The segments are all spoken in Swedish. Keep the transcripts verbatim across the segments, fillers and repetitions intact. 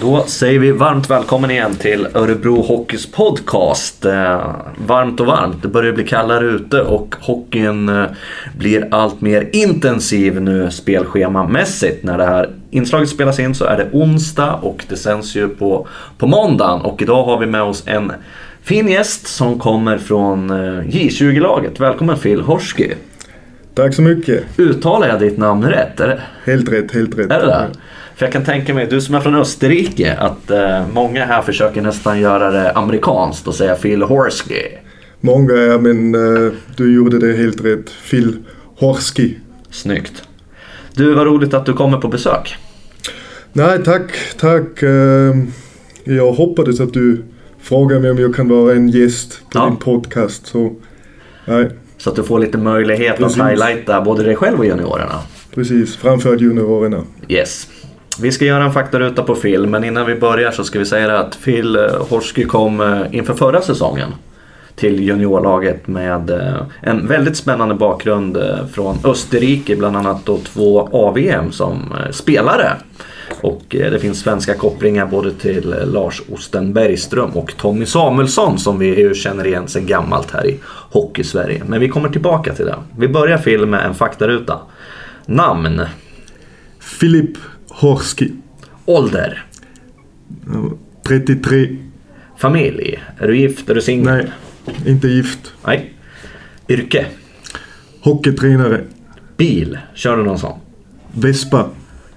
Då säger vi varmt välkommen igen till Örebro Hockeys podcast. Varmt och varmt, det börjar bli kallare ute och hockeyn blir allt mer intensiv nu spelschemamässigt. När det här inslaget spelas in så är det onsdag och det sänds ju på, på måndagen. Och idag har vi med oss en fin gäst som kommer från J tjugo-laget. Välkommen Phil Horsky. Tack så mycket. Uttalar jag ditt namn rätt? Är det? Helt rätt, helt rätt. Är det där? För jag kan tänka mig, du som är från Österrike, att eh, många här försöker nästan göra det amerikanskt och säga Phil Horsky. Många, ja, men eh, du gjorde det helt rätt. Phil Horsky. Snyggt. Du, var roligt att du kommer på besök. Nej, tack, tack. Jag hoppades att du frågar mig om jag kan vara en gäst på ja. din podcast. Så, nej. Så att du får lite möjlighet Precis. Att highlighta både dig själv och juniorerna. Precis, framför juniorerna. Yes. Vi ska göra en faktaruta på Phil, men innan vi börjar så ska vi säga att Phil Horsky kom inför förra säsongen till juniorlaget med en väldigt spännande bakgrund från Österrike, bland annat och två A V M som spelare. Och det finns svenska kopplingar både till Lars Ostenbergström och Tommy Samuelsson som vi ju känner igen sedan gammalt här i Hockey-Sverige. Men vi kommer tillbaka till det. Vi börjar Phil med en faktaruta. Namn? Filip Horsky. Ålder? trettiotre. Familj? Är du gift? Är du singel? Nej, inte gift. Nej. Yrke? Hockeytränare. Bil? Kör du någon sån? Vespa.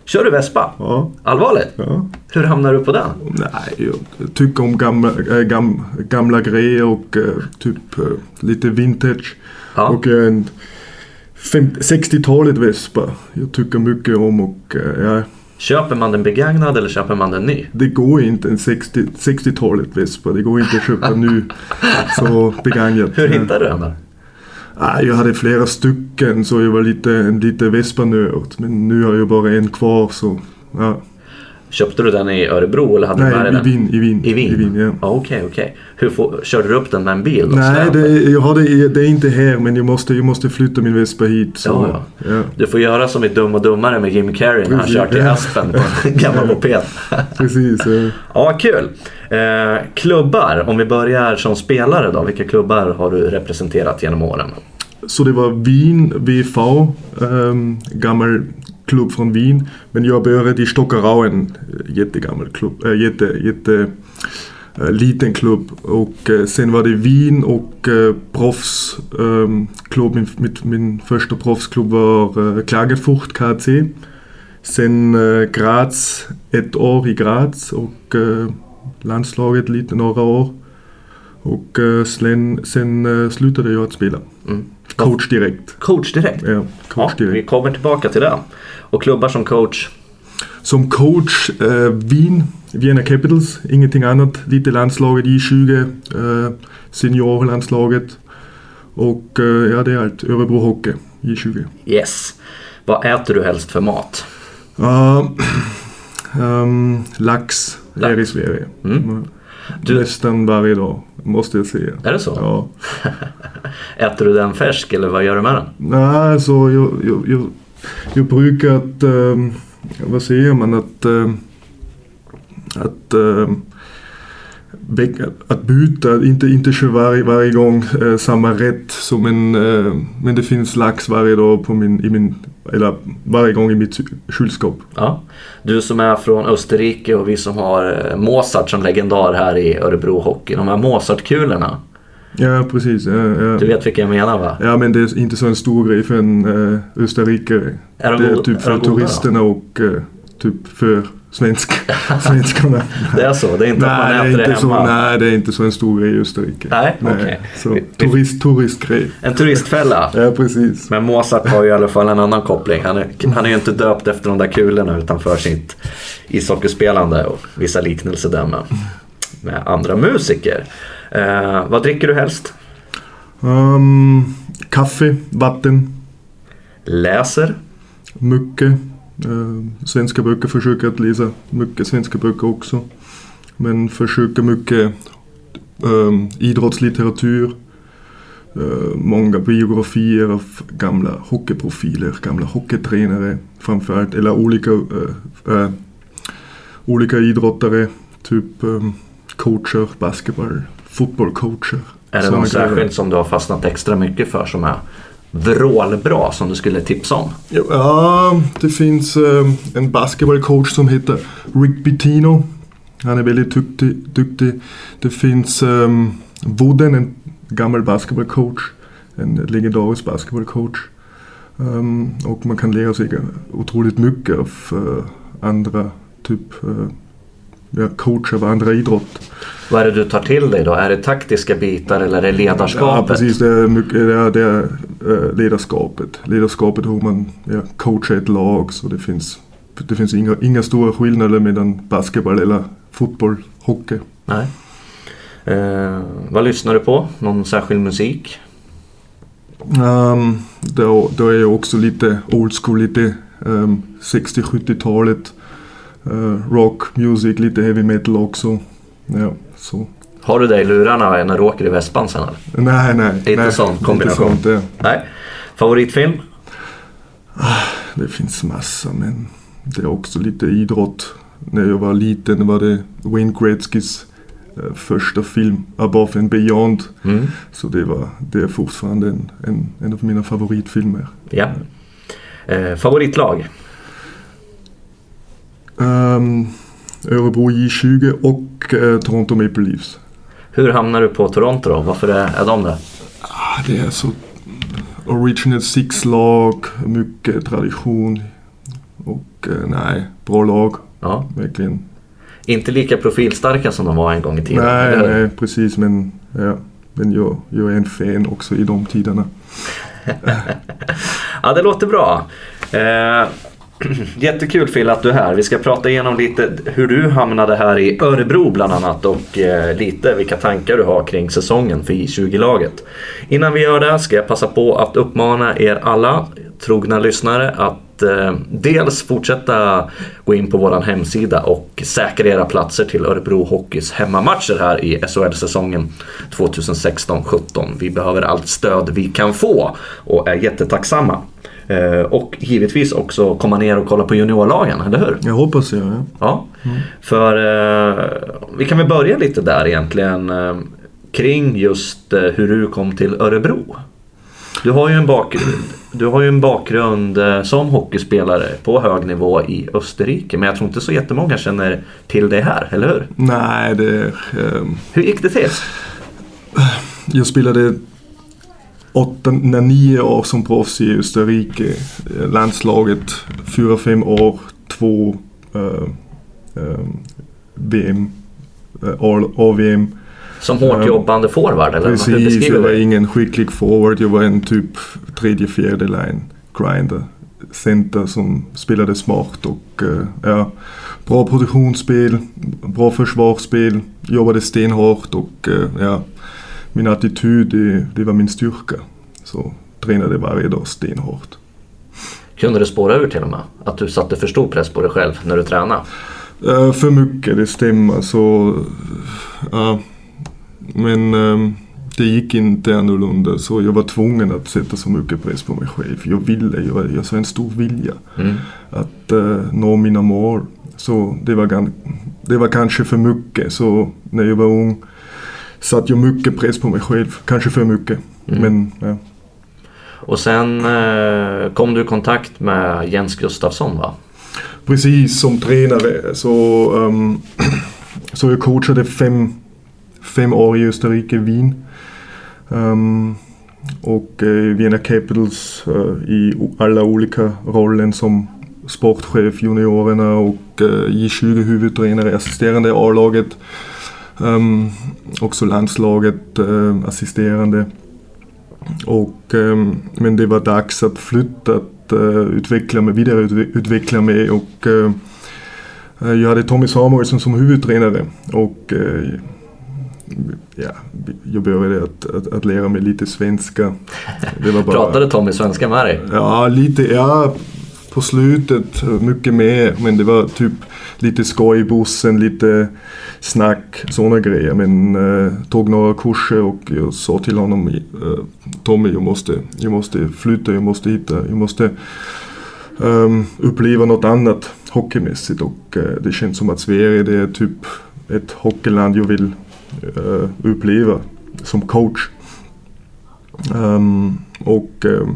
Kör du Vespa? Ja. Allvarligt? Ja. Hur hamnar du på den? Nej, jag tycker om gamla, äh, gamla, gamla grejer och äh, typ äh, lite vintage. Ja. Och jag är en sextiotalet Vespa. Jag tycker mycket om och äh, ja. Köper man den begagnad eller köper man den ny? Det går inte en sextiotalet Vespa. Det går inte att köpa ny så begagnad. Hur hittar du den där? Ah, jag hade flera stycken så jag var lite, en lite Vespa-nörd. Men nu har jag bara en kvar så ja. Köpte du den i Örebro eller hade Nej, du med i den? Vien, i Wien. I Wien? I Wien, ja. Ah, okej, okay, okej. Okay. Får, körde du upp den med en bil? Nej, det, jag har det, det är inte här men jag måste, jag måste flytta min Vespa hit. Så, ja, ja. Ja. Du får göra som i Dum och Dummare med Jim Carrey när han kör till Aspen på en gammal moped. Precis, ja. Ja, kul. Eh, klubbar, om vi börjar som spelare då. Vilka klubbar har du representerat genom åren? Så det var Wien V F, ähm, gammal klubb från Wien, men jag började i Stockerauen, jättegammal klubb, äh, jätte, jätte äh, liten klubb och äh, sen var det Wien och äh, proffsklubb, ähm, min, min första proffsklubb var äh, Klagefurt K C, sen äh, Graz, ett år i Graz och äh, landslaget lite några år och äh, sen, sen äh, slutade jag att spela. Mm. Coach direkt. Coach direkt? Ja, coach ja, direkt. Vi kommer tillbaka till det. Och klubbar som coach? Som coach, eh, Wien, Vienna Capitals, ingenting annat. Lite landslaget, J tjugo, eh, seniorlandslaget och eh, ja, det är allt. Örebro Hockey, J tjugo. Yes. Vad äter du helst för mat? Uh, um, lax, lax här i Sverige. Mm. Mm. Du... Nästan varje dag. Måste jag säga. Är det så? Ja. Äter du den färsk eller vad gör du med den? Nej, så jag, jag, jag, jag brukar att, ähm, vad säger man, att, ähm, att, ähm, att byta, att inte, inte köra varje, varje gång äh, samma rätt, så men, äh, men det finns lax varje dag på min, i min, eller varje gång i mitt kylskåp. Ja. Du som är från Österrike och vi som har Mozart som legendar här i Örebro Hockey, de här Mozart-kulorna. Ja, precis. Ja, ja. Du vet vilka jag menar, va? Ja, men det är inte så en stor grej för en uh, österrikare. Är de det är go- typ för är de turisterna goda, och uh, typ för svensk, svenskarna. Det är så, det är inte nej, att man äter det, det hemma. Så, nej, det är inte så en stor grej i Österrike. Nej, nej. Okej. Okay. Turist, turistgrej. En turistfälla. Ja, precis. Men Mozart har ju i alla fall en annan koppling. Han är, han är ju inte döpt efter de där kulorna utan för sitt ishockeyspelande och vissa liknelser där med, med andra musiker. Eh, vad dricker du helst? Um, kaffe, vatten. Läser? Mycket. Uh, svenska böcker, försöker att läsa mycket svenska böcker också, men försöker mycket uh, idrottslitteratur, uh, många biografier av gamla hockeyprofiler, gamla hockeytränare framförallt, eller olika uh, uh, olika idrottare, typ um, coacher, basketball, fotbollcoacher. Är det någon särskilt som du har fastnat extra mycket för som är vrålbra som du skulle tipsa om? Ja, det finns um, en basketballcoach som heter Rick Pitino. Han är väldigt duktig. duktig. Det finns um, Wooden, en gammal basketballcoach, en legendarisk basketballcoach. Um, och man kan lära sig otroligt mycket av uh, andra typ uh, ja, coacher av andra idrott. Vad är det du tar till dig då? Är det taktiska bitar eller är det ledarskapet? Ja, precis. Det är, mycket, det är, det är uh, ledarskapet. Ledarskapet hur man ja, coachar ett lag. Så det finns, det finns inga, inga stora skillnader mellan basketball eller fotboll, hockey. Nej. Uh, vad lyssnar du på? Någon särskild musik? Um, då, då är jag också lite old school, lite um, sextio-sjuttiotalet uh, rock, music, lite heavy metal också. Ja, så. Har du dig lurarna när du åker i Vespan sen? Eller? Nej, nej. Inte nej, sånt kombination? Inte sånt, ja. Nej. Favoritfilm? Ah, det finns massa, men det är också lite idrott. När jag var liten var det Wayne Gretzkys första film, Above and Beyond. Mm. Så det, var, det är fortfarande en, en, en av mina favoritfilmer. Ja. Eh, favoritlag? Um, Örebro J tjugo och eh, Toronto Maple Leafs. Hur hamnar du på Toronto då? Varför är de där? Ah, det är så original six-lag, mycket tradition och eh, nej, bra lag. Ja. Verkligen. Inte lika profilstarka som de var en gång i tiden. Nej, nej precis. Men, ja, men jag, jag är en fan också i de tiderna. Ja, det låter bra. Eh, jättekul Phil att du är här. Vi ska prata igenom lite hur du hamnade här i Örebro bland annat. Och eh, lite vilka tankar du har kring säsongen för J tjugo-laget. Innan vi gör det ska jag passa på att uppmana er alla trogna lyssnare att dels fortsätta gå in på vår hemsida och säkra era platser till Örebro Hockeys hemmamatcher här i S H L-säsongen tjugohundrasexton sjutton. Vi behöver allt stöd vi kan få och är jättetacksamma. Och givetvis också komma ner och kolla på juniorlagen, eller hur? Jag hoppas jag, ja. Ja, mm. För vi kan väl börja lite där egentligen kring just hur du kom till Örebro. Du har ju en bakgrund, du har ju en bakgrund som hockeyspelare på hög nivå i Österrike. Men jag tror inte så jättemånga känner till dig här, eller hur? Nej, det... Um... Hur gick det till? Jag spelade åtta nio år som proffs i Österrike. Landslaget fyra fem år, två uh, uh, V M, uh, A V M. Som hårt jobbande forward eller? Precis, jag var ingen skicklig forward. Jag var en typ tredje, fjärde line grinder, center som spelade smart och ja, bra produktionsspel, bra försvarsspel, jobbade stenhårt och ja, min attityd det, det var min styrka. Så tränade varje dag stenhårt. Kunde du spåra ur till och med? Att du satte för stor press på dig själv när du tränade? Uh, för mycket, det stämmer. Så... Uh, Men um, det gick inte annorlunda så jag var tvungen att sätta så mycket press på mig själv. Jag ville, jag, jag såg en stor vilja mm. att uh, nå mina mål. Så det var, gan- det var kanske för mycket. Så när jag var ung satt jag mycket press på mig själv. Kanske för mycket. Mm. Men, ja. Och sen uh, kom du i kontakt med Jens Gustafsson va? Precis, som tränare. Så, um, så jag coachade fem... Fem år i Österrike, Wien um, och uh, Vienna Capitals uh, i o- alla olika rollen som sportchef, juniorerna och uh, J tjugo-huvudtränare, assisterande i A-laget, um, också landslaget, uh, assisterande. Och, um, men det var dags att flytta, att uh, utveckla mig, vidareutveckla mig och uh, jag hade Tommy Samuelsson som huvudtränare och uh, ja, jag började att, att, att lära mig lite svenska. Det var bara... Pratade Tommy svenska med dig? Ja, lite, ja, på slutet mycket mer. Men det var typ lite skoj i bussen, lite snack, sådana grejer. Men eh, tog några kurser och jag sa till honom eh, Tommy, jag måste, jag måste flytta, jag måste hitta, jag måste um, uppleva något annat. hockeymässigt, och eh, det känns som att Sverige, det är typ ett hockeyland jag vill eh, uppleva som coach. Um, och eh,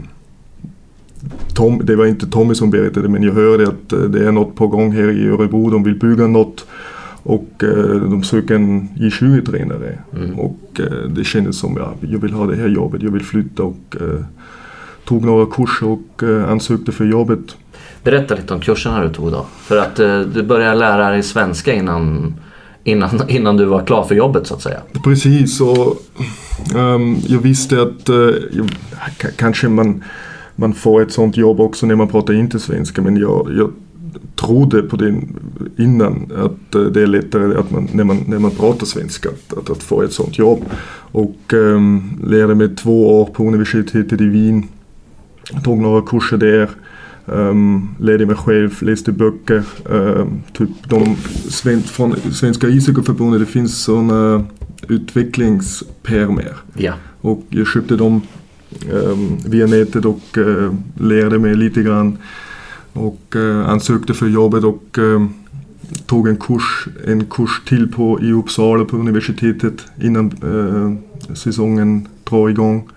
Tom, det var inte Tommy som berättade, men jag hörde att det är något på gång här i Örebro, de vill bygga något och eh, de söker en J tjugo-tränare. Mm. Och eh, det kändes som, ja, jag vill ha det här jobbet, jag vill flytta, och eh, tog några kurser och eh, ansökte för jobbet. Berätta lite om kurserna du tog då, för att eh, du började lära dig svenska innan, innan, innan du var klar för jobbet så att säga. Precis, och um, jag visste att uh, jag, k- kanske man Man får ett sånt jobb också när man pratar inte svenska, men jag, jag trodde på det innan, att det är lättare att man, när, man, när man pratar svenska att, att, att få ett sånt jobb. Och ähm, lärde mig två år på universitetet i Wien, tog några kurser där, ähm, lärde mig själv, läste böcker, ähm, typ de sven, från Svenska ishockeyförbundet, det finns sådana utvecklingspärmer. Ja. Och jag köpte dem Um, via nätet och uh, lärde mig lite grann och uh, ansökte för jobbet och uh, tog en kurs, en kurs till på, i Uppsala på universitetet innan uh, säsongen drar igång.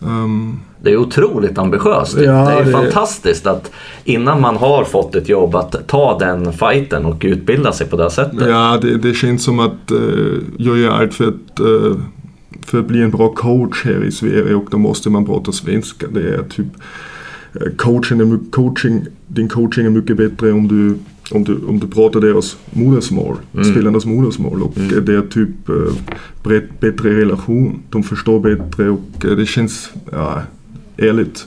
Um, det är otroligt ambitiöst. Ja, det är det... fantastiskt att innan man har fått ett jobb att ta den fighten och utbilda sig på det sättet. Ja, det, det känns som att uh, jag gör allt för att uh, för att bli en bra coach här i Sverige, och då måste man prata svenska. Det är typ coaching, är, coaching din coaching är mycket bättre om du om du om du pratar deras modersmål, mm. spelarnas modersmål, och mm. det är typ äh, bättre relation. De förstår bättre och äh, det känns ja, ärligt.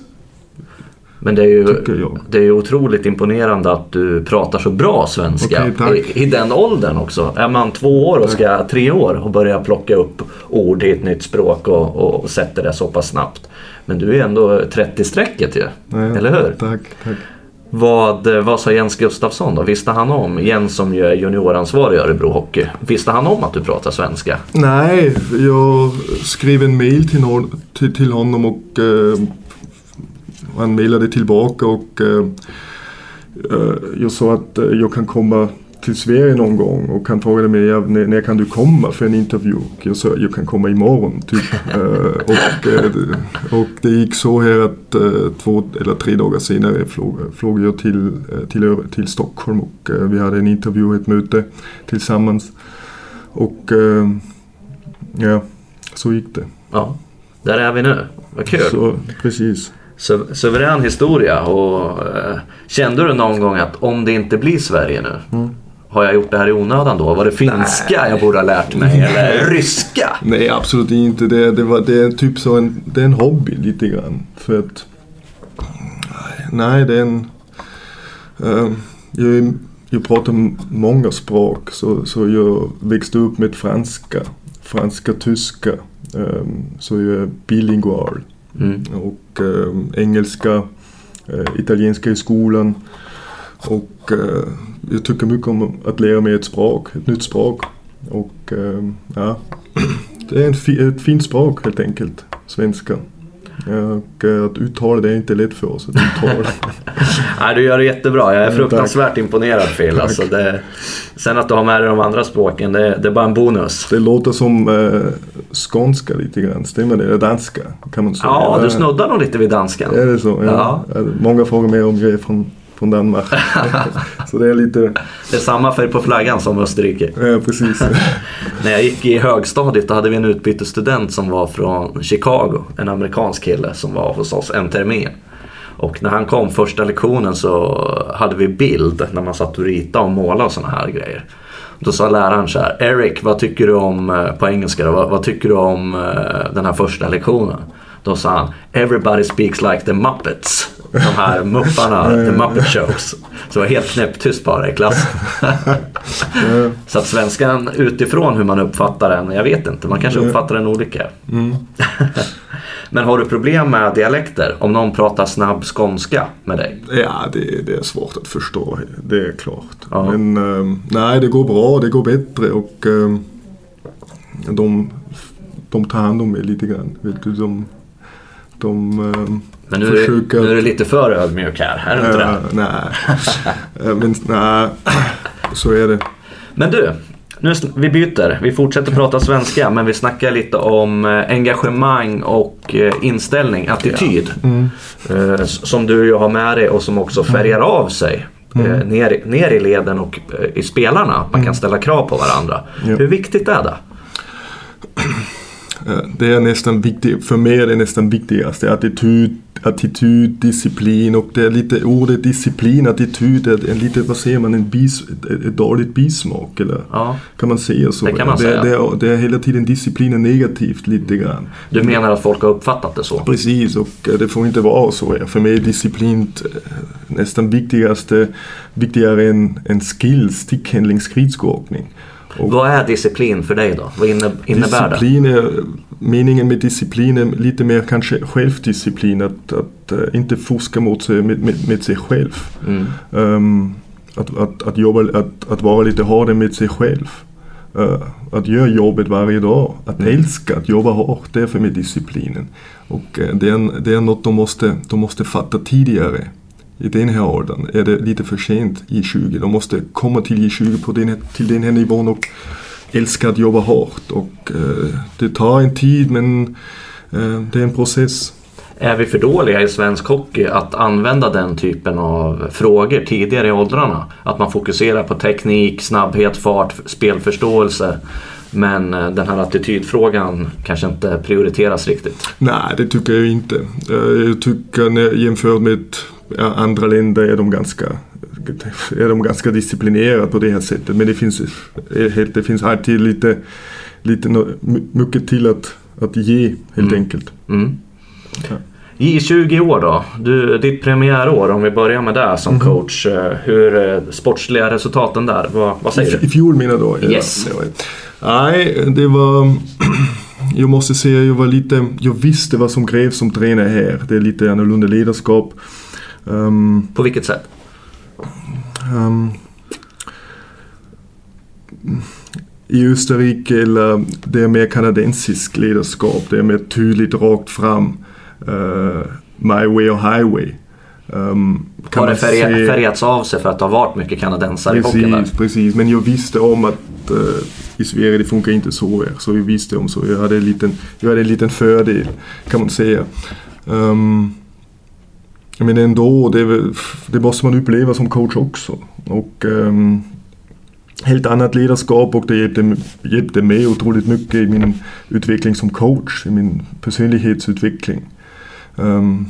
Men det är ju det är otroligt imponerande att du pratar så bra svenska. Okay, I, i den åldern också. Är man två år och ska tre år och börja plocka upp ord i ett nytt språk och, och, och sätter det så pass snabbt. Men du är ändå trettio-strecket ju, ja, eller hur? Tack, tack. Vad, vad sa Jens Gustafsson då? Visste han om, Jens som ju är junioransvarig i Örebro Hockey, visste han om att du pratar svenska? Nej, jag skrev en mail till, någon, till, till honom och... Eh, Han mejlade tillbaka och eh, jag sa att eh, jag kan komma till Sverige någon gång, och han frågade mig när, när kan du komma för en intervju? Jag sa jag kan komma imorgon typ. eh, och, eh, och det gick så här att eh, två eller tre dagar senare flog, flog jag till, eh, till, till Stockholm och eh, vi hade en intervju, ett möte tillsammans, och eh, ja, så gick det. Ja, där är vi nu. Vad kul. Så, precis. Suverän historia. Och eh, kände du någon gång att om det inte blir Sverige nu, mm. har jag gjort det här i onödan då? Var det finska Nej. jag borde ha lärt mig? Eller ryska? Nej, absolut inte. Det, det, var, det är typ så en, det är en hobby lite grann. För att... Nej, det är en... Eh, jag, jag pratar många språk. Så, så jag växte upp med franska. Franska, tyska. Eh, så jag är bilingual. Mm. Och äh, engelska, äh, italienska i skolan, och äh, jag tycker mycket om att lära mig ett språk, ett nytt språk, och äh, ja, det är ett, fi- ett fint språk helt enkelt, svenska. Och att uttala det är inte lätt för oss att uttala. Nej, du gör det jättebra. Jag är fruktansvärt Tack. imponerad, Phil. Alltså det, sen att du har med dig de andra språken, det, det är bara en bonus. Det låter som eh, skånska lite grann, stämmer det? Eller danska kan man säga. Ja, du snuddar nog lite vid danskan. Ja, det är så. Ja. Ja. Många frågar mig om jag är från, från Danmark. Så det är lite... Det är samma färg på flaggan som Österrike. Ja, precis. När jag gick i högstadiet hade vi en utbytesstudent som var från Chicago, en amerikansk kille som var hos oss en termin. Och när han kom första lektionen så hade vi bild när man satt och ritade och målade och såna här grejer. Då sa läraren så här: Eric, vad tycker du om, på engelska då, vad, vad tycker du om den här första lektionen? Då sa han: everybody speaks like the Muppets. De här mupparna, the Muppet Shows. Så var helt knäpptyst bara i klassen. Så att svenskan, utifrån hur man uppfattar den, jag vet inte, man kanske uppfattar den olika. Mm. Men har du problem med dialekter? Om någon pratar snabb skånska med dig? Ja, det, det är svårt att förstå. Det är klart. Ja. Men ähm, nej, det går bra, det går bättre. Och ähm, de, de tar hand om mig lite grann. Vet du, de... De eh, men nu, försöker... nu är det lite för ödmjuk här, här är det eh, inte det? Nej, men, nej, så är det. Men du, nu, vi byter. Vi fortsätter prata svenska, men vi snackar lite om engagemang och inställning, attityd. Ja. Mm. Eh, som du och jag har med dig och som också färgar av sig. Mm. Ner, ner i leden och i spelarna. Man mm. kan ställa krav på varandra. Ja. Hur viktigt är det? Det är nästan viktigt. För mig är det nästan viktigaste. Attityd, attityd, disciplin. Och det är lite ordet disciplin, attityd är en lite, vad säger man, en bis, ett dåligt bismak eller? Ja. Kan man säga så? Det kan man säga. Det, det, är, det är hela tiden disciplinen negativt lite grann. Du menar att folk har uppfattat det så? Precis, och det får inte vara så. För mig är disciplin nästan viktigaste, viktigare än, än skills, stickhandling, skridskåkning. Och vad är disciplin för dig då? Vad innebär disciplin är, det? Meningen med disciplin är lite mer kanske självdisciplin. Att, att inte fuska mot sig, med, med, med sig själv. Mm. Um, att, att, att, jobba, att, att vara lite hårdare med sig själv. Uh, att göra jobbet varje dag. Att mm. älska, att jobba hårt. Det är för mig disciplinen. Och uh, det, är, det är något de måste, de måste fatta tidigare. I den här åldern är det lite för sent i tjugo. De måste komma till i tjugo på den här, till den här nivån och älska att jobba hårt. Och, eh, det tar en tid, men eh, det är en process. Är vi för dåliga i svensk hockey att använda den typen av frågor tidigare i åldrarna? Att man fokuserar på teknik, snabbhet, fart, spelförståelse. Men den här attitydfrågan kanske inte prioriteras riktigt. Nej, det tycker jag inte. Jag tycker jämfört med andra länder är de ganska, är de ganska disciplinerade på det här sättet. Men det finns, det finns alltid lite, lite mycket till att, att ge helt mm. enkelt. Mm. Ja. I tjugo år då, du, ditt premiärår, om vi börjar med det som mm-hmm. coach, hur sportsliga resultaten där, vad, vad säger I, du? I fjol mina då? Yes. Ja, nej, det var, jag måste säga, jag var lite, jag visste vad som krävs som tränare här. Det är lite annorlunda ledarskap. Um, På vilket sätt? Um, I Österrike, eller det är mer kanadensisk ledarskap, det är mer tydligt rakt fram. Uh, my way or highway. Um, kan har det färgat, se... färgats av sig för att det har varit mycket kanadensare i hockeyn? Precis, men jag visste om att uh, i Sverige det funkar inte så. Så jag visste om så. Jag hade en liten, jag hade en liten fördel, kan man säga. Um, men ändå, det, det måste man uppleva som coach också. Och um, helt annat ledarskap, och det hjälpte, hjälpte mig otroligt mycket i min utveckling som coach, i min personlighetsutveckling. Um,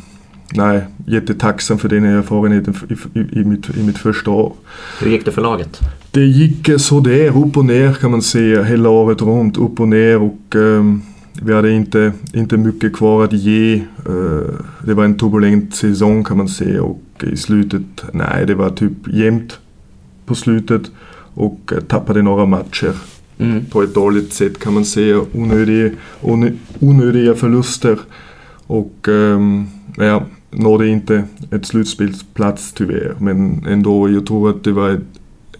nej, jättetacksam för den erfarenheten i, i, i, mitt, i mitt första år. Hur gick det för laget? Det gick så där, upp och ner kan man säga, hela året runt, upp och ner, och um, vi hade inte, inte mycket kvar att ge. Uh, det var en turbulent säsong kan man säga, och i slutet, nej det var typ jämnt på slutet och uh, tappade några matcher mm. på ett dåligt sätt kan man säga, onödiga, onö, onödiga förluster. Och ähm, ja, nådde inte ett slutspelsplats tyvärr, men ändå jag tror att det var ett,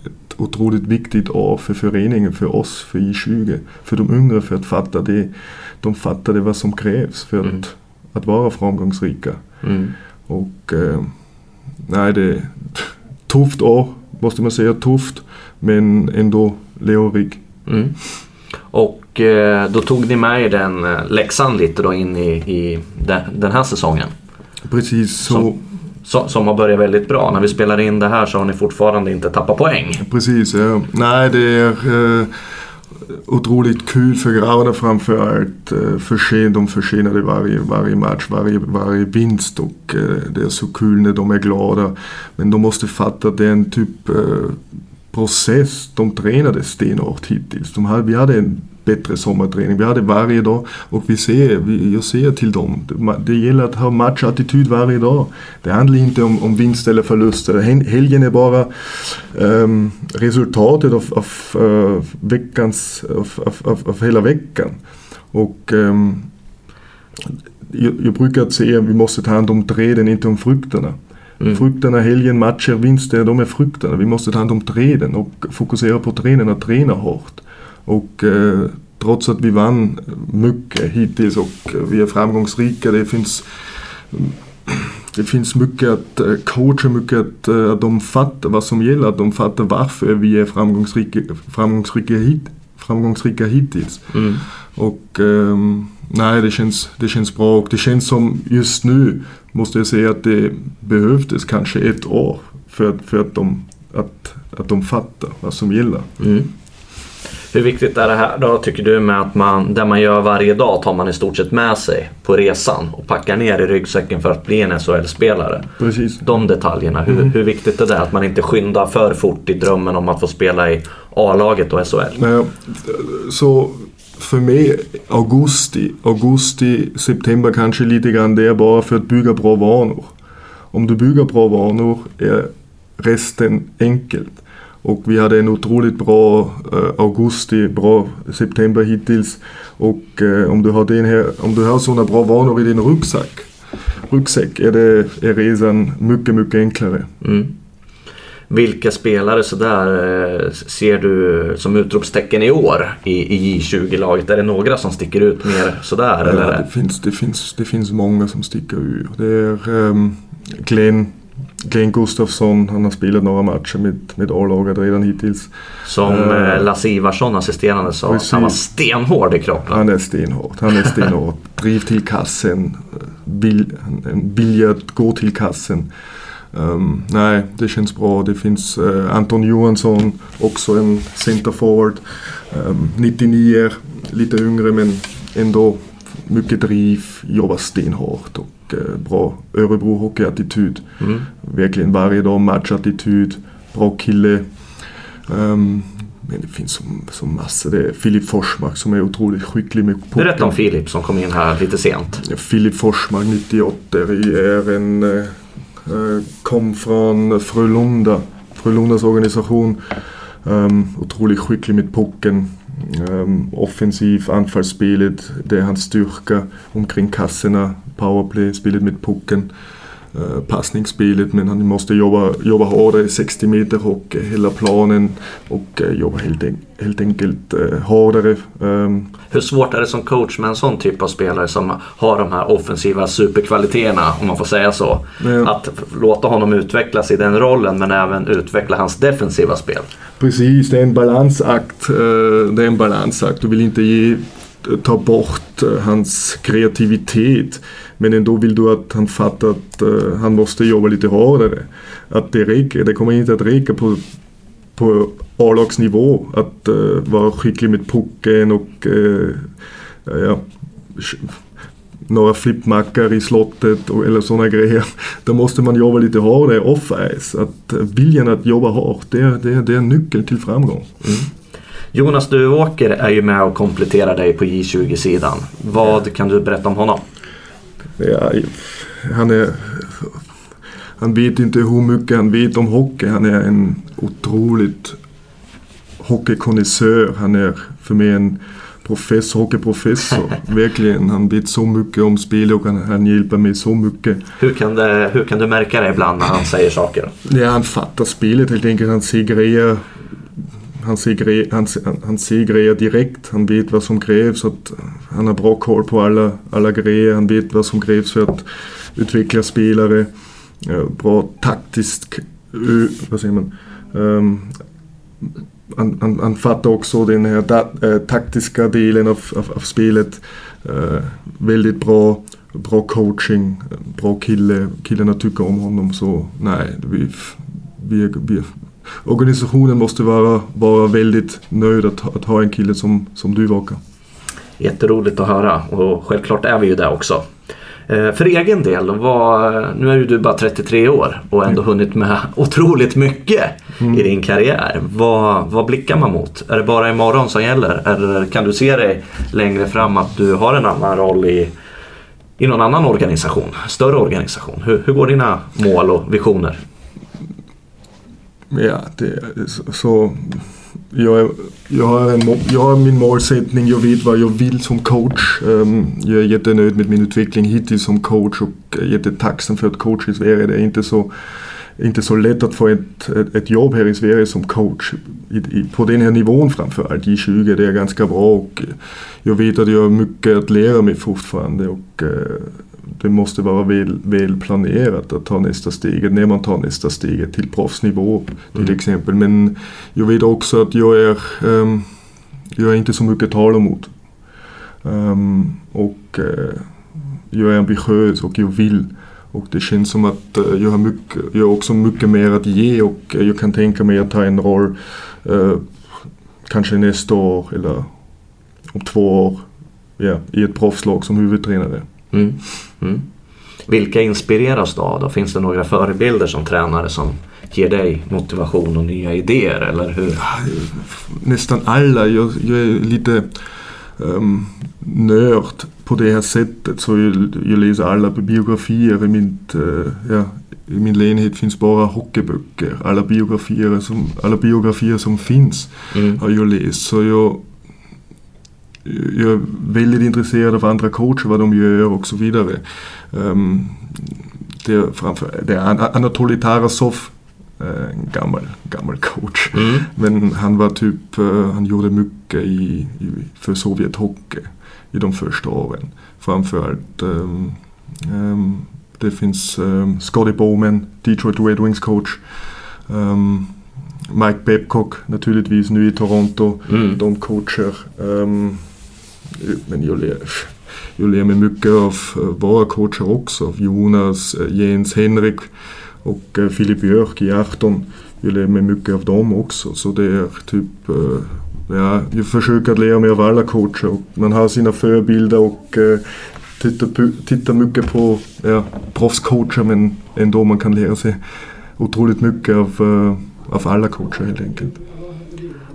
ett otroligt viktigt år för föreningen, för oss, för I tjugo, för de yngre, för att fatta det, de fattade vad som krävs för mm. att, att vara framgångsrika. Mm. Och äh, nej, det är tufft år, måste man säga, tufft, men ändå leorig. Mm. Och Och då tog ni med den läxan lite då in i, i den här säsongen. Precis så. Som, som, som har börjat väldigt bra. När vi spelar in det här så har ni fortfarande inte tappat poäng. Precis, ja. Nej, det är eh, otroligt kul för grabbarna framför allt. Eh, försen, de försenade varje, varje match, varje, varje vinst. Och eh, det är så kul när de är glada. Men de måste fatta att det är en typ eh, process. De tränade stenhårt hittills. De hade, vi hade en bättre sommarträning. Vi hade varje dag, och vi ser, vi, jag ser till dem. Det, det gäller att ha matchattityd varje dag. Det handlar inte om, om vinst eller förluster. Helgen är bara um, resultatet av, av, av, veckans, av, av, av hela veckan. Och um, jag, jag brukar säga att vi måste ta hand om träden, inte om frukterna. Mm. Frukterna, helgen, matcher, vinster, de är frukterna. Vi måste ta hand om träden och fokusera på träden och träna hårt. Och eh, trots att vi vann mycket hittills och vi är framgångsrika. Det finns, det finns mycket att coacha, mycket att, att de fattar vad som gäller, att de fattar varför vi är framgångsrika, framgångsrika, hit, framgångsrika hittills. Mm. Och um, nej, det känns, det känns bra och det känns som just nu måste jag säga att det behövdes kanske ett år för, för att, de, att, att de fattar vad som gäller. Mm. Hur viktigt är det här då, tycker du, med att man, det man gör varje dag tar man i stort sett med sig på resan och packar ner i ryggsäcken för att bli en S H L-spelare? Precis. De detaljerna, hur, mm. hur viktigt är det att man inte skyndar för fort i drömmen om att få spela i A-laget och S H L? Nej, så för mig augusti, augusti, september kanske lite grann, det är bara för att bygga bra vanor. Om du bygger bra vanor är resten enkelt. Och vi hade en otroligt bra äh, augusti, bra september hittills. Och äh, om, du har den här, om du har sådana bra vanor i din ryggsäck, ryggsäck är, det, är resan mycket, mycket enklare. Mm. Vilka spelare så där, ser du som utropstecken i år i, i J tjugo-laget? Är det några som sticker ut mer sådär? Ja, eller? Det, finns, det, finns, det finns många som sticker ut. Det är ähm, Glenn. Glenn Gustafsson, han har spelat några matcher med, med A-laget redan hittills. Som uh, Lasse Ivarsson, assisterande, sa. Precis. Han var stenhård i kroppen. Han är stenhård, han är stenhård. Driv till kassen, bil, biljard, gå till kassen. Um, nej, det känns bra. Det finns uh, Anton Johansson, också en center forward. Um, nittionio, lite yngre men ändå mycket driv, jobbar stenhårt och bra Örebro Hockey-attityd. Mm. Verkligen varje dag matchattityd. Bra kille. Um, men det finns som, som massor. Det är Filip Forsmark som är otroligt skicklig med pucken. Berätta om Filip som kom in här lite sent. Filip Forsmark, nittioåtta. Är en, uh, kom från Frölunda. Frölundas organisation. Um, otroligt skicklig med pucken. Um, offensiv, anfallsspelet, det är hans styrka omkring kassorna, powerplay, spelet med pucken, uh, passningsspelet, men han måste jobba, jobba hårdare i sextio meter och hela planen och uh, jobba helt, en, helt enkelt uh, hårdare. Um. Hur svårt är det som coach med en sån typ av spelare som har de här offensiva superkvaliteterna, om man får säga så, ja. Att låta honom utvecklas i den rollen men även utveckla hans defensiva spel? Precis, det är en balansakt. Uh, det är en balansakt. Du vill inte ge ta bort uh, hans kreativitet, men ändå vill du att han fattar att uh, han måste jobba lite hårdare, att det räcker, det kommer inte att räcka på, på A-lagsnivå att uh, vara skicklig med pucken och uh, ja, några flippmackar i slottet och, eller sådana grejer. Då måste man jobba lite hårdare off-ice, att viljan att jobba hårt, det är, det är, det är nyckeln till framgång. Mm. Jonas Duåker är ju med och kompletterar dig på J tjugo-sidan. Vad kan du berätta om honom? Ja, han, är, han vet inte hur mycket han vet om hockey. Han är en otroligt hockeykonnässör. Han är för mig en professor, hockeyprofessor. Verkligen, han vet så mycket om spel och han, han hjälper mig så mycket. Hur kan, det, hur kan du märka det ibland när han säger saker? Ja, han fattar spelet helt enkelt. Han ser grejer. Han ser, gre- han, han ser grejer direkt, han vet vad som krävs, att han har bra koll på alla, alla grejer, han vet vad som krävs för att utveckla spelare, bra taktiskt, vad säger man, um, han, han, han fattar också den här dat- äh, taktiska delen av, av, av spelet, uh, väldigt bra, bra coaching, bra kille, killarna tycker om honom, så nej, vi, vi, vi organisationen måste vara, vara väldigt nöjd att, att ha en kille som, som du vakar. Jätteroligt att höra och självklart är vi ju där också. För egen del, var, nu är ju du bara trettiotre år och ändå hunnit med otroligt mycket mm. i din karriär. Vad, vad blickar man mot? Är det bara imorgon som gäller? Eller kan du se dig längre fram att du har en annan roll i, i någon annan organisation? Större organisation? Hur, hur går dina mål och visioner? Ja, det, så jag, är, jag, har en, jag har min målsättning, jag vet vad jag vill som coach. Um, jag är jättenöjd med min utveckling hittills som coach och jättetacksam för att coach i Sverige. Det är inte så inte så lätt att få ett, ett, ett jobb här i Sverige som coach i, i, på den här nivån framförallt. J tjugo, det är ganska bra och jag vet att jag har mycket att lära mig fortfarande och eh, det måste vara väl, väl planerat att ta nästa steget när man tar nästa steget till proffsnivå till mm. exempel. Men jag vet också att jag är, um, jag är inte så mycket tal emot um, och uh, jag är ambitiös och jag vill. Och det känns som att jag har, mycket, jag har också mycket mer att ge och jag kan tänka mig att ta en roll eh, kanske nästa år eller om två år ja, i ett proffslag som huvudtränare. Mm. Mm. Vilka inspireras då, då? Finns det några förebilder som tränare som ger dig motivation och nya idéer? Eller hur? Nästan alla. Jag, jag är lite um, nörd på det här sättet, så jag, jag läser alla biografier i, mitt, äh, ja, i min lägenhet finns bara hockeyböcker, alla biografier som, alla biografier som finns mm. har jag läst, så jag, jag är väldigt intresserad av andra coacher, vad de gör och så vidare. Ähm, det är, framför, det är An- Anatoli Tarasov, en gammal, gammal coach mm. men han var typ, han gjorde mycket i, i, för Sovjet hockey i de första åren. Framförallt um, um, det finns um, Scotty Bowman, Detroit Red Wings coach, um, Mike Babcock naturligtvis nu i Toronto, mm. de coacher. Um, men jag lär, jag lär mig mycket av våra coacher också, av Jonas, Jens Henrik och uh, Filip Forsmark i Achton. Jag lär mig mycket av dem också, så det är typ uh, ja, jag försöker att lära mig av alla coacher och man har sina förebilder och eh, tittar, på, tittar mycket på ja, proffscoacher, men ändå man kan lära sig otroligt mycket av, eh, av alla coacher helt enkelt.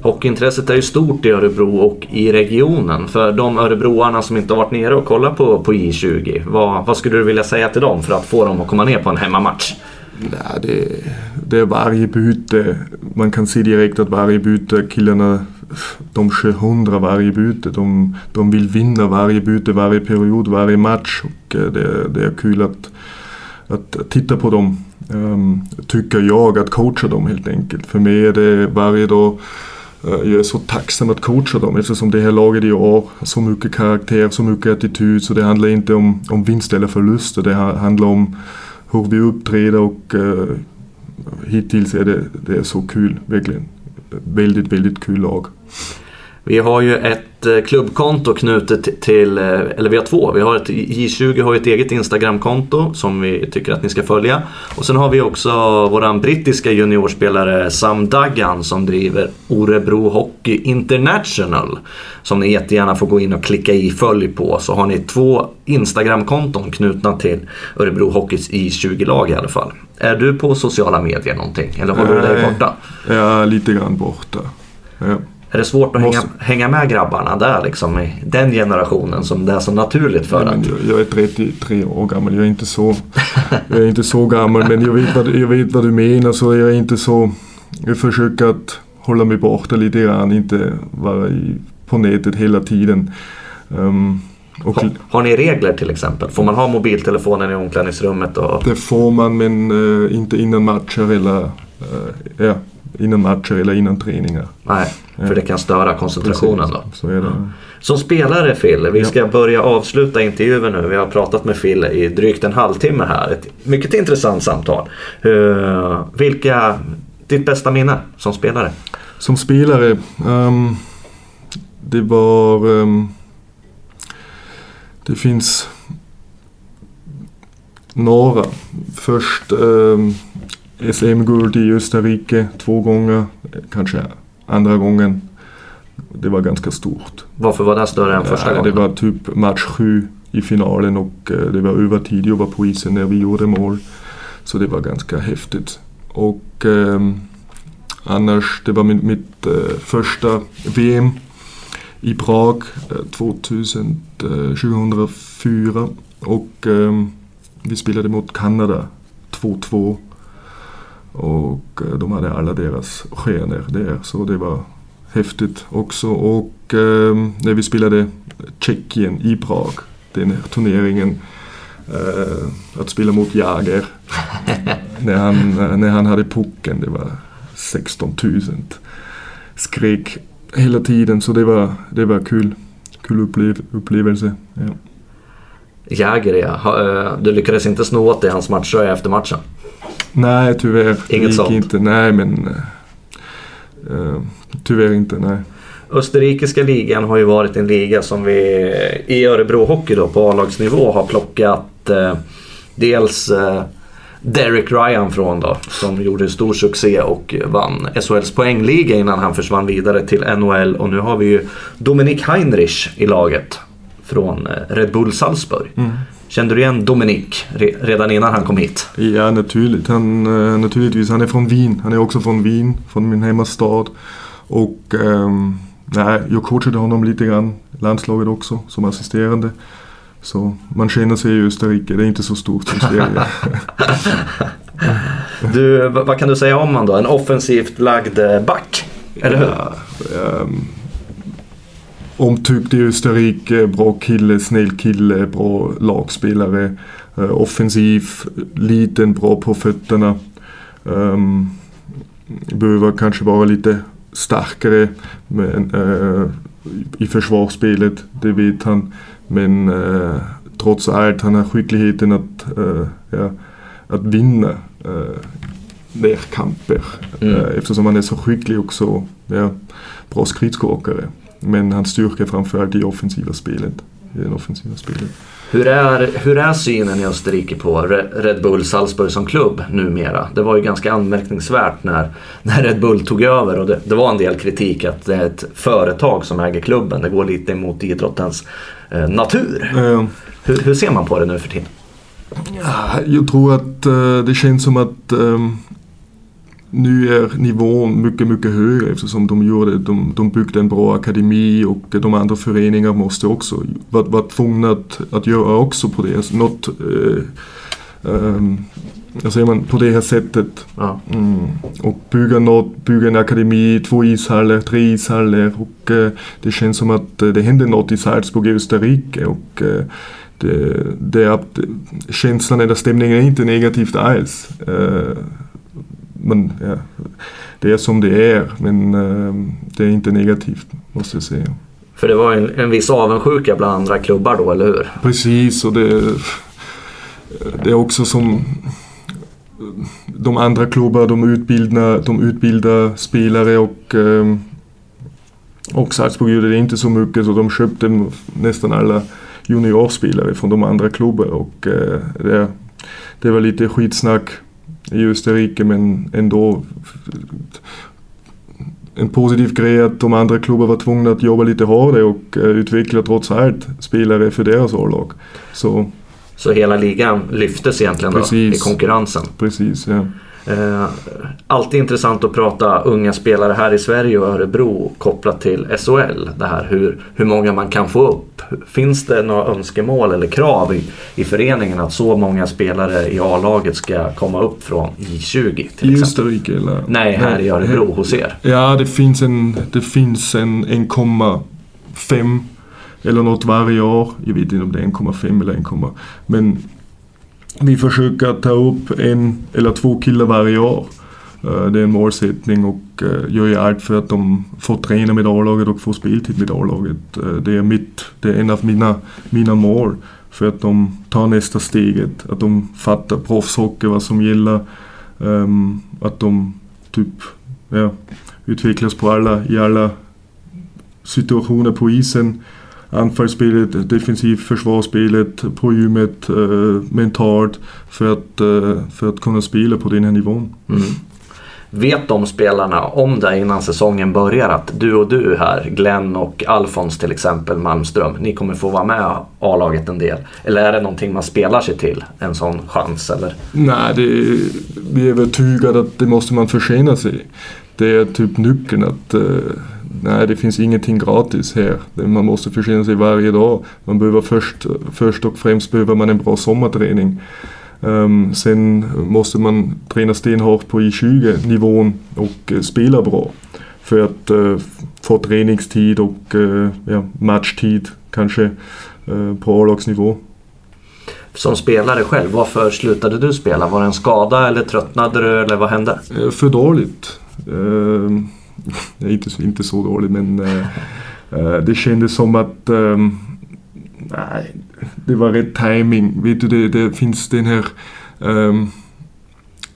Hockeyintresset är ju stort i Örebro och i regionen. För de örebroarna som inte har varit nere och kollat på, på J tjugo, vad, vad skulle du vilja säga till dem för att få dem att komma ner på en hemmamatch? Ja, det, det är varje byte. Man kan se direkt att varje byte, killarna, de kör hundra varje byte. De, de vill vinna varje byte, varje period, varje match. Och det, det är kul att, att titta på dem, um, tycker jag, att coacha dem helt enkelt. För mig är det varje dag, uh, jag är så tacksam att coacha dem eftersom det här laget i år har så mycket karaktär, så mycket attityd. Så det handlar inte om, om vinst eller förluster, det handlar om hur vi uppträder och uh, hittills är det, det är så kul, verkligen. Väldigt, väldigt kul lag. Vi har ju ett klubbkonto knutet till, eller vi har två. Vi har ett, J tjugo har ett eget Instagramkonto som vi tycker att ni ska följa. Och sen har vi också våran brittiska juniorspelare Sam Duggan som driver Örebro Hockey International, som ni jättegärna får gå in och klicka i följ på. Så har ni två Instagramkonton knutna till Örebro Hockeys J tjugo-lag i alla fall. Är du på sociala medier någonting? Eller håller du dig borta? Ja, lite grann borta. Ja. Är det svårt att hänga, hänga med grabbarna där liksom, i den generationen som det är så naturligt för dig? Jag, jag är trettiotre år gammal, jag är inte så, jag är inte så gammal, men jag vet, vad, jag vet vad du menar, så jag är inte så, jag försöker att hålla mig borta lite grann, inte vara i, på nätet hela tiden. Um, och, har, har ni regler till exempel? Får man ha mobiltelefonen i omklädningsrummet? Och... Det får man, men uh, inte innan matcher eller... Uh, ja. innan matcher eller innan träningar. Nej, för det kan störa koncentrationen då. Så är det. Mm. Som spelare, Phil, vi ska börja avsluta intervjuer nu. Vi har pratat med Phil i drygt en halvtimme här. Ett mycket intressant samtal. Uh, vilka ditt bästa minne som spelare? Som spelare um, det var um, det finns några. Först um, S M-guld i Österrike två gånger, kanske andra gången. Det var ganska stort. Varför var det större än första ja, gången? Det var typ match sju i finalen och det var övertid. Jag var på isen när vi gjorde mål. Så det var ganska häftigt. Och eh, annars, det var mitt, mitt eh, första V M i Prag tjugohundrafyra och eh, vi spelade mot Kanada två två. Och de hade alla deras stjärnor där, så det var häftigt också. Och eh, när vi spelade Tjeckien i Prag, den här turneringen, eh, att spela mot Jager när, han, när han hade pucken, det var sexton tusen. Skrek hela tiden, så det var, det var kul. Kul upplev, upplevelse. Ja. Jager, ja. Du lyckades inte snå åt det i hans matcher efter matchen? Nej, tyvärr. Inget sånt? Inte. Nej, men uh, tyvärr inte, nej. Österrikiska ligan har ju varit en liga som vi i Örebro Hockey då, på A-lagsnivå har plockat eh, dels eh, Derek Ryan från då, som gjorde en stor succé och vann S H L:s poängliga innan han försvann vidare till N H L, och nu har vi ju Dominik Heinrich i laget från eh, Red Bull Salzburg. Mm. Kände du igen Dominik re- redan innan han kom hit? Ja, naturligt. Han, eh, naturligtvis. Han är från Wien. Han är också från Wien, från min hemmastad, och ehm... nej, jag coachade honom lite grann, landslaget också, som assisterande. Så man känner sig i Österrike, det är inte så stort som Sverige. Du, vad kan du säga om han då? En offensivt lagd back, eller hur? Ja, um, omtyckt i Österrike, bra kille, snäll kille, bra lagspelare, uh, offensiv, liten, bra på fötterna. Um, behöver kanske vara lite starkare men, äh, i försvarsspelet, det vet han, men äh, trots allt han har skickligheten att, äh, ja, att vinna äh, närkamper mm. äh, eftersom han är så skicklig och så ja, bra skridskåkare, men han styrker framförallt i offensiva spelet, i den offensiva spelet. Hur är, hur är synen i Österrike på Red Bull Salzburg som klubb numera? Det var ju ganska anmärkningsvärt när, när Red Bull tog över, och det, det var en del kritik att det är ett företag som äger klubben. Det går lite emot idrottens eh, natur. Mm. Hur, hur ser man på det nu för tiden? Jag tror att eh, det känns som att eh, nu är nivån mycket, mycket högre, eftersom de, gjorde, de, de byggde en bra akademi, och de andra föreningarna måste också vara var tvungna att, att göra också på det, alltså, något, eh, eh, alltså, man, på det här sättet. Ja. Mm. Och bygga, något, bygga en akademi, två ishallar, tre ishallar, och eh, det känns som att det händer något i Salzburg i Österrike, och eh, det, det, känslan eller stämningen är inte negativt alls. Eh, Men, ja, det är som det är, men äh, det är inte negativt, måste jag säga. För det var en, en viss avundsjuka bland andra klubbar då, eller hur? Precis, och det, det är också som de andra klubbar, de utbildar, de utbildar spelare, och, och Salzburg gjorde det inte så mycket, så de köpte nästan alla juniorspelare från de andra klubbar, och det, det var lite skitsnack i Österrike, men ändå en positiv grej att de andra klubbar var tvungna att jobba lite hårdare och utveckla trots allt spelare för deras A-lag. Så, Så hela ligan lyftes egentligen då, precis, i konkurrensen? Precis, ja. Eh, alltid intressant att prata unga spelare här i Sverige och Örebro kopplat till S H L, det här, hur, hur många man kan få upp. Finns det några önskemål eller krav i, i föreningen att så många spelare i A-laget ska komma upp från I tjugo till I Österrike eller? Nej, här nej, i Örebro hos er. Ja, det finns en, det finns en en komma fem eller något varje år. Jag vet inte om det är en komma fem eller en komma fem, men vi försöker ta upp en eller två killar varje år. Det är en målsättning, och gör ju allt för att de får träna med A-laget och får speltid med A-laget. Det är, mitt, det är en av mina, mina mål, för att de tar nästa steget. Att de fattar proffshockey, vad som gäller. Att de typ, ja, utvecklas på alla, i alla situationer på isen. Anfallsspelet, defensivt, försvarsspelet, på gymmet, uh, mentalt, för att, uh, för att kunna spela på den här nivån. Mm. Vet de spelarna om det innan säsongen börjar att du och du här, Glenn och Alfons till exempel, Malmström, ni kommer få vara med A-laget en del? Eller är det någonting man spelar sig till, en sån chans? Eller? Nej, det är, vi är övertygade att det måste man förtjäna sig. Det är typ nyckeln att... Uh, nej, det finns ingenting gratis här. Man måste förtjäna sig varje dag. Man behöver först, först och främst behöver man en bra sommarträning. Um, sen måste man träna stenhårt på I tjugo-nivån och uh, spela bra. För att uh, få träningstid och uh, ja, matchtid kanske uh, på A-lagsnivå. som spelare själv. Varför slutade du spela? Var det en skada eller tröttnade du eller vad hände? För dåligt. Uh, inte, så, inte så dåligt, men uh, uh, det kändes som att um, nej, det var rätt timing. Vet du, det, det finns den här um,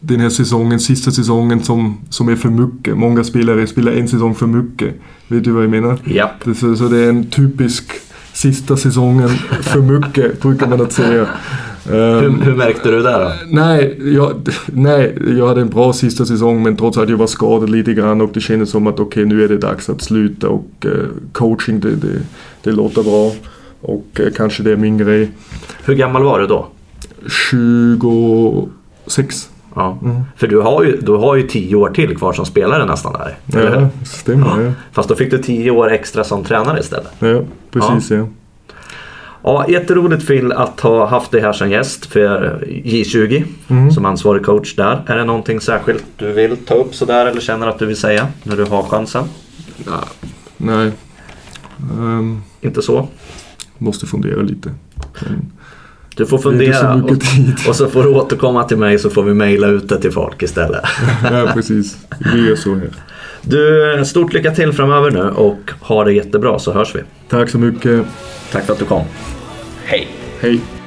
den här säsongen, sista säsongen som, som är för mycket. Många spelare spelar en säsong för mycket. Vet du vad jag menar? Yep. Det, så, så det är en typisk sista säsongen för mycket, brukar man att säga. Um, hur, hur märkte du det då? Nej jag, nej, jag hade en bra sista säsong, men trots att jag var skadad lite grann och det kändes som att okej, okay, nu är det dags att sluta och uh, coaching, det, det, det låter bra och uh, kanske det är min grej. Hur gammal var du då? tjugosex. Ja. Mm. För du har, ju, du har ju tio år till kvar som spelare nästan där. Ja, stämmer. Ja. Fast då fick du tio år extra som tränare istället. Ja, precis. Ja. Ja. Ja, jätteroligt Phil att ha haft dig här som gäst för J tjugo, mm. som ansvarig coach där. Är det någonting särskilt du vill ta upp sådär eller känner att du vill säga när du har chansen? Nej. Um, Inte så? Måste fundera lite. Men... Du får fundera så och, och så får du återkomma till mig så får vi mejla ut det till folk istället. Ja, precis. Vi gör så här. Du, stort lycka till framöver nu och ha det jättebra så hörs vi. Tack så mycket. Tack för att du kom. Hej. Hej.